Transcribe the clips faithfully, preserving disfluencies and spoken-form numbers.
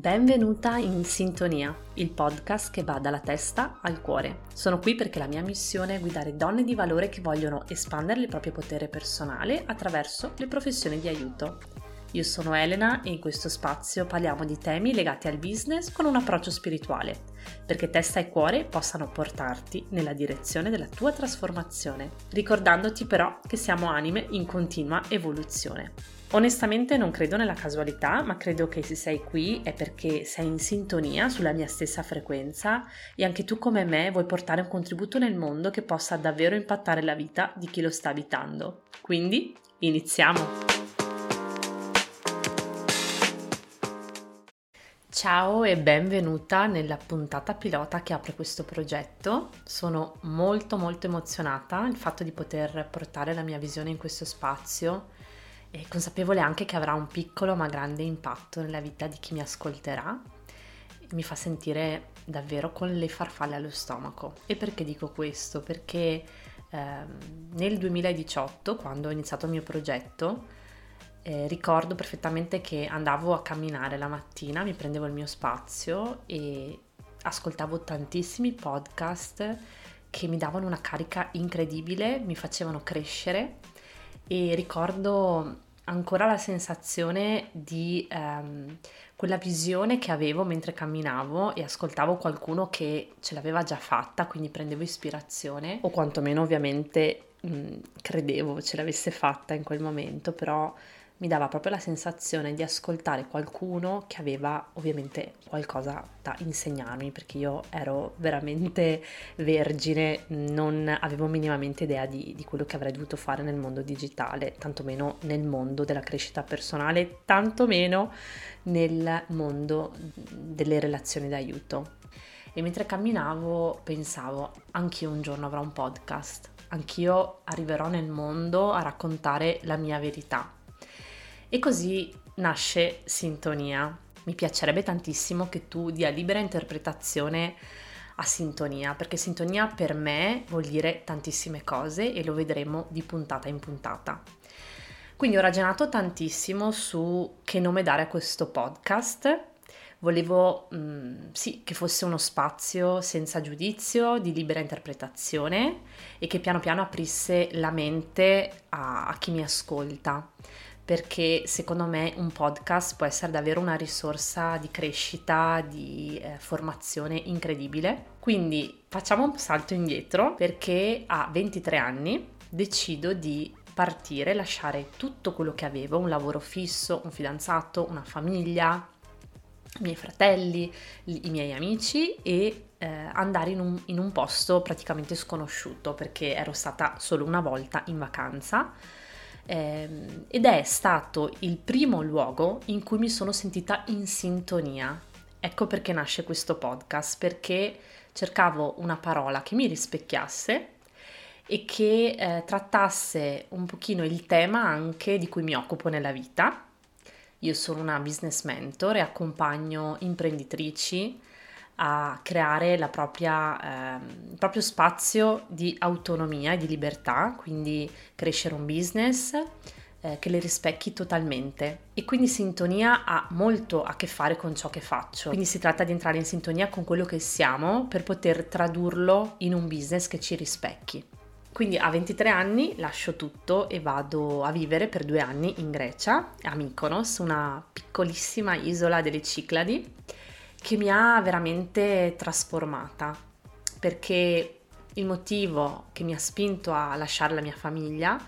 Benvenuta in Syntonia, il podcast che va dalla testa al cuore. Sono qui perché la mia missione è guidare donne di valore che vogliono espandere il proprio potere personale attraverso le professioni di aiuto. Io sono Elena e in questo spazio parliamo di temi legati al business con un approccio spirituale, perché testa e cuore possano portarti nella direzione della tua trasformazione, ricordandoti però che siamo anime in continua evoluzione. Onestamente non credo nella casualità, ma credo che se sei qui è perché sei in sintonia sulla mia stessa frequenza e anche tu come me vuoi portare un contributo nel mondo che possa davvero impattare la vita di chi lo sta abitando. Quindi, iniziamo! Ciao e benvenuta nella puntata pilota che apre questo progetto. Sono molto molto emozionata il fatto di poter portare la mia visione in questo spazio e consapevole anche che avrà un piccolo ma grande impatto nella vita di chi mi ascolterà. Mi fa sentire davvero con le farfalle allo stomaco. E perché dico questo? Perché eh, nel duemiladiciotto, quando ho iniziato il mio progetto, eh, ricordo perfettamente che andavo a camminare la mattina, mi prendevo il mio spazio e ascoltavo tantissimi podcast che mi davano una carica incredibile, mi facevano crescere. E ricordo ancora la sensazione di ehm, quella visione che avevo mentre camminavo e ascoltavo qualcuno che ce l'aveva già fatta, quindi prendevo ispirazione, o quantomeno ovviamente mh, credevo ce l'avesse fatta in quel momento, però mi dava proprio la sensazione di ascoltare qualcuno che aveva ovviamente qualcosa da insegnarmi, perché io ero veramente vergine, non avevo minimamente idea di, di quello che avrei dovuto fare nel mondo digitale, tantomeno nel mondo della crescita personale, tantomeno nel mondo delle relazioni d'aiuto. E mentre camminavo pensavo, anch'io un giorno avrò un podcast, anch'io arriverò nel mondo a raccontare la mia verità. E così nasce Syntonia. Mi piacerebbe tantissimo che tu dia libera interpretazione a Syntonia, perché Syntonia per me vuol dire tantissime cose e lo vedremo di puntata in puntata. Quindi ho ragionato tantissimo su che nome dare a questo podcast. Volevo mh, sì, che fosse uno spazio senza giudizio, di libera interpretazione e che piano piano aprisse la mente a, a chi mi ascolta. Perché secondo me un podcast può essere davvero una risorsa di crescita, di eh, formazione incredibile. Quindi facciamo un salto indietro, perché a ventitré anni decido di partire, lasciare tutto quello che avevo, un lavoro fisso, un fidanzato, una famiglia, i miei fratelli, i miei amici e eh, andare in un, in un posto praticamente sconosciuto, perché ero stata solo una volta in vacanza. Ed è stato il primo luogo in cui mi sono sentita in sintonia. Ecco perché nasce questo podcast, perché cercavo una parola che mi rispecchiasse e che eh, trattasse un pochino il tema anche di cui mi occupo nella vita. Io sono una business mentor e accompagno imprenditrici a creare la propria, eh, il proprio spazio di autonomia e di libertà, quindi crescere un business eh, che le rispecchi totalmente. E quindi Syntonia ha molto a che fare con ciò che faccio. Quindi si tratta di entrare in sintonia con quello che siamo per poter tradurlo in un business che ci rispecchi. Quindi a ventitré anni lascio tutto e vado a vivere per due anni in Grecia, a Mykonos, una piccolissima isola delle Cicladi, che mi ha veramente trasformata, perché il motivo che mi ha spinto a lasciare la mia famiglia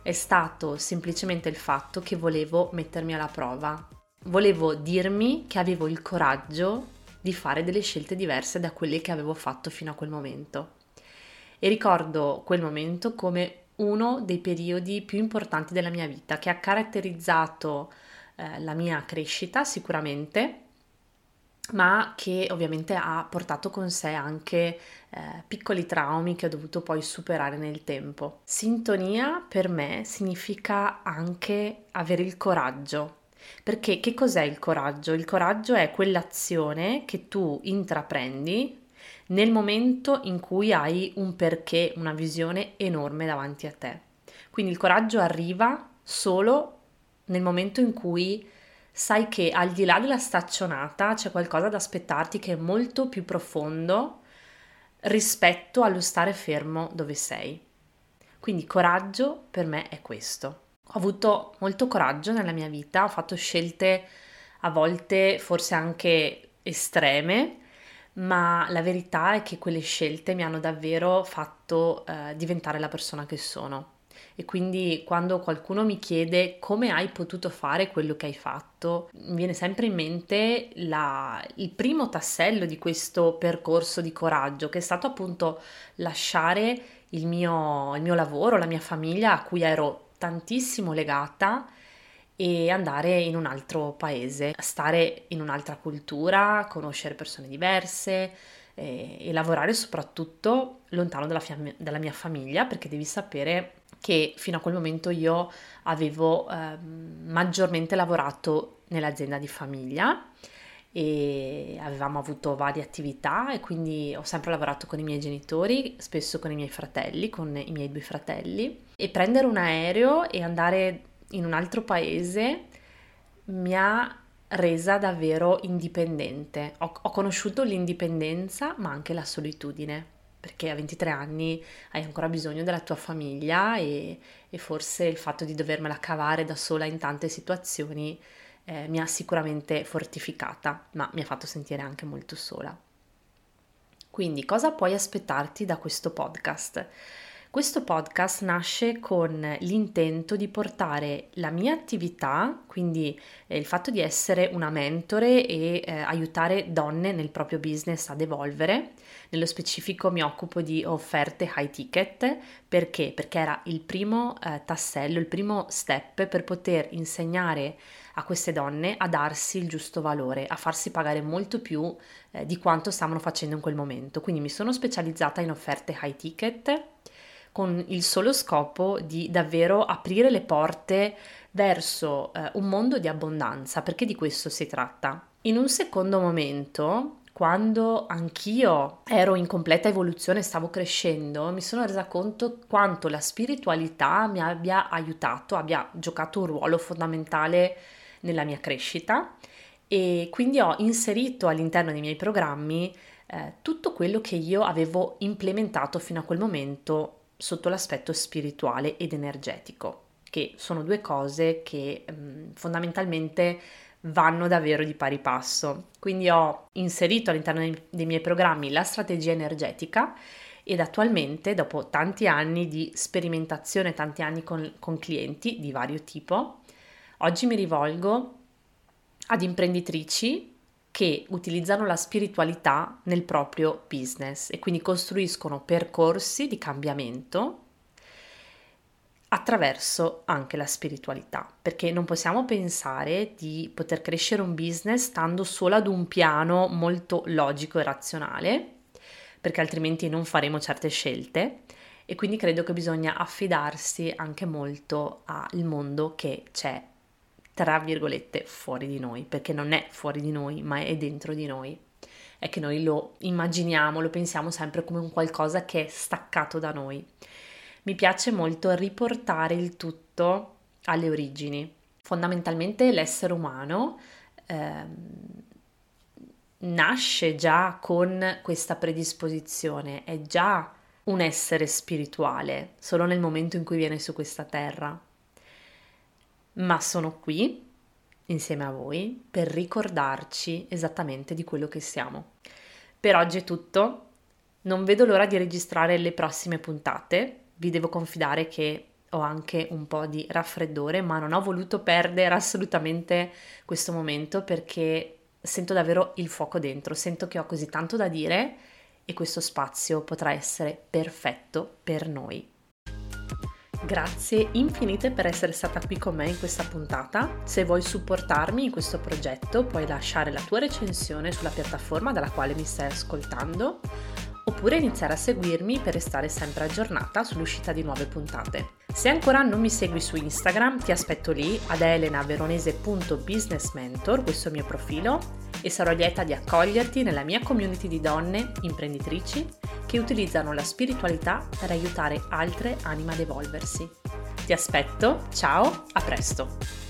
è stato semplicemente il fatto che volevo mettermi alla prova. Volevo dirmi che avevo il coraggio di fare delle scelte diverse da quelle che avevo fatto fino a quel momento. E ricordo quel momento come uno dei periodi più importanti della mia vita, che ha caratterizzato eh, la mia crescita sicuramente, ma che ovviamente ha portato con sé anche eh, piccoli traumi che ho dovuto poi superare nel tempo. Syntonia per me significa anche avere il coraggio, perché che cos'è il coraggio? Il coraggio è quell'azione che tu intraprendi nel momento in cui hai un perché, una visione enorme davanti a te. Quindi il coraggio arriva solo nel momento in cui sai che al di là della staccionata c'è qualcosa da aspettarti che è molto più profondo rispetto allo stare fermo dove sei. Quindi coraggio per me è questo. Ho avuto molto coraggio nella mia vita, ho fatto scelte a volte forse anche estreme, ma la verità è che quelle scelte mi hanno davvero fatto eh, diventare la persona che sono. E quindi quando qualcuno mi chiede come hai potuto fare quello che hai fatto, mi viene sempre in mente la, il primo tassello di questo percorso di coraggio, che è stato appunto lasciare il mio, il mio lavoro, la mia famiglia a cui ero tantissimo legata, e andare in un altro paese, stare in un'altra cultura, conoscere persone diverse e, e lavorare soprattutto lontano dalla, fiam- dalla mia famiglia, perché devi sapere che fino a quel momento io avevo eh, maggiormente lavorato nell'azienda di famiglia e avevamo avuto varie attività, e quindi ho sempre lavorato con i miei genitori, spesso con i miei fratelli, con i miei due fratelli, e prendere un aereo e andare in un altro paese mi ha resa davvero indipendente. Ho, ho conosciuto l'indipendenza, ma anche la solitudine, perché a ventitré anni hai ancora bisogno della tua famiglia e, e forse il fatto di dovermela cavare da sola in tante situazioni eh, mi ha sicuramente fortificata, ma mi ha fatto sentire anche molto sola. Quindi cosa puoi aspettarti da questo podcast? Questo podcast nasce con l'intento di portare la mia attività, quindi eh, il fatto di essere una mentore e eh, aiutare donne nel proprio business ad evolvere. Nello specifico mi occupo di offerte high ticket. Perché? Perché era il primo eh, tassello, il primo step per poter insegnare a queste donne a darsi il giusto valore, a farsi pagare molto più eh, di quanto stavano facendo in quel momento. Quindi mi sono specializzata in offerte high ticket con il solo scopo di davvero aprire le porte verso eh, un mondo di abbondanza, perché di questo si tratta. In un secondo momento, quando anch'io ero in completa evoluzione, stavo crescendo, mi sono resa conto quanto la spiritualità mi abbia aiutato, abbia giocato un ruolo fondamentale nella mia crescita, e quindi ho inserito all'interno dei miei programmi eh, tutto quello che io avevo implementato fino a quel momento sotto l'aspetto spirituale ed energetico, che sono due cose che mh, fondamentalmente vanno davvero di pari passo. Quindi ho inserito all'interno dei, dei miei programmi la strategia energetica, ed attualmente, dopo tanti anni di sperimentazione, tanti anni con, con clienti di vario tipo, oggi mi rivolgo ad imprenditrici che utilizzano la spiritualità nel proprio business e quindi costruiscono percorsi di cambiamento attraverso anche la spiritualità, perché non possiamo pensare di poter crescere un business stando solo ad un piano molto logico e razionale, perché altrimenti non faremo certe scelte, e quindi credo che bisogna affidarsi anche molto al mondo che c'è tra virgolette fuori di noi, perché non è fuori di noi, ma è dentro di noi. È che noi lo immaginiamo, lo pensiamo sempre come un qualcosa che è staccato da noi. Mi piace molto riportare il tutto alle origini. Fondamentalmente l'essere umano eh, nasce già con questa predisposizione, è già un essere spirituale, solo nel momento in cui viene su questa terra. Ma sono qui, insieme a voi, per ricordarci esattamente di quello che siamo. Per oggi è tutto, non vedo l'ora di registrare le prossime puntate, vi devo confidare che ho anche un po' di raffreddore, ma non ho voluto perdere assolutamente questo momento, perché sento davvero il fuoco dentro, sento che ho così tanto da dire e questo spazio potrà essere perfetto per noi. Grazie infinite per essere stata qui con me in questa puntata. Se vuoi supportarmi in questo progetto, puoi lasciare la tua recensione sulla piattaforma dalla quale mi stai ascoltando, oppure iniziare a seguirmi per restare sempre aggiornata sull'uscita di nuove puntate. Se ancora non mi segui su Instagram, ti aspetto lì ad elenaveronese punto businessmentor, questo è il mio profilo, e sarò lieta di accoglierti nella mia community di donne imprenditrici che utilizzano la spiritualità per aiutare altre anime ad evolversi. Ti aspetto, ciao, a presto!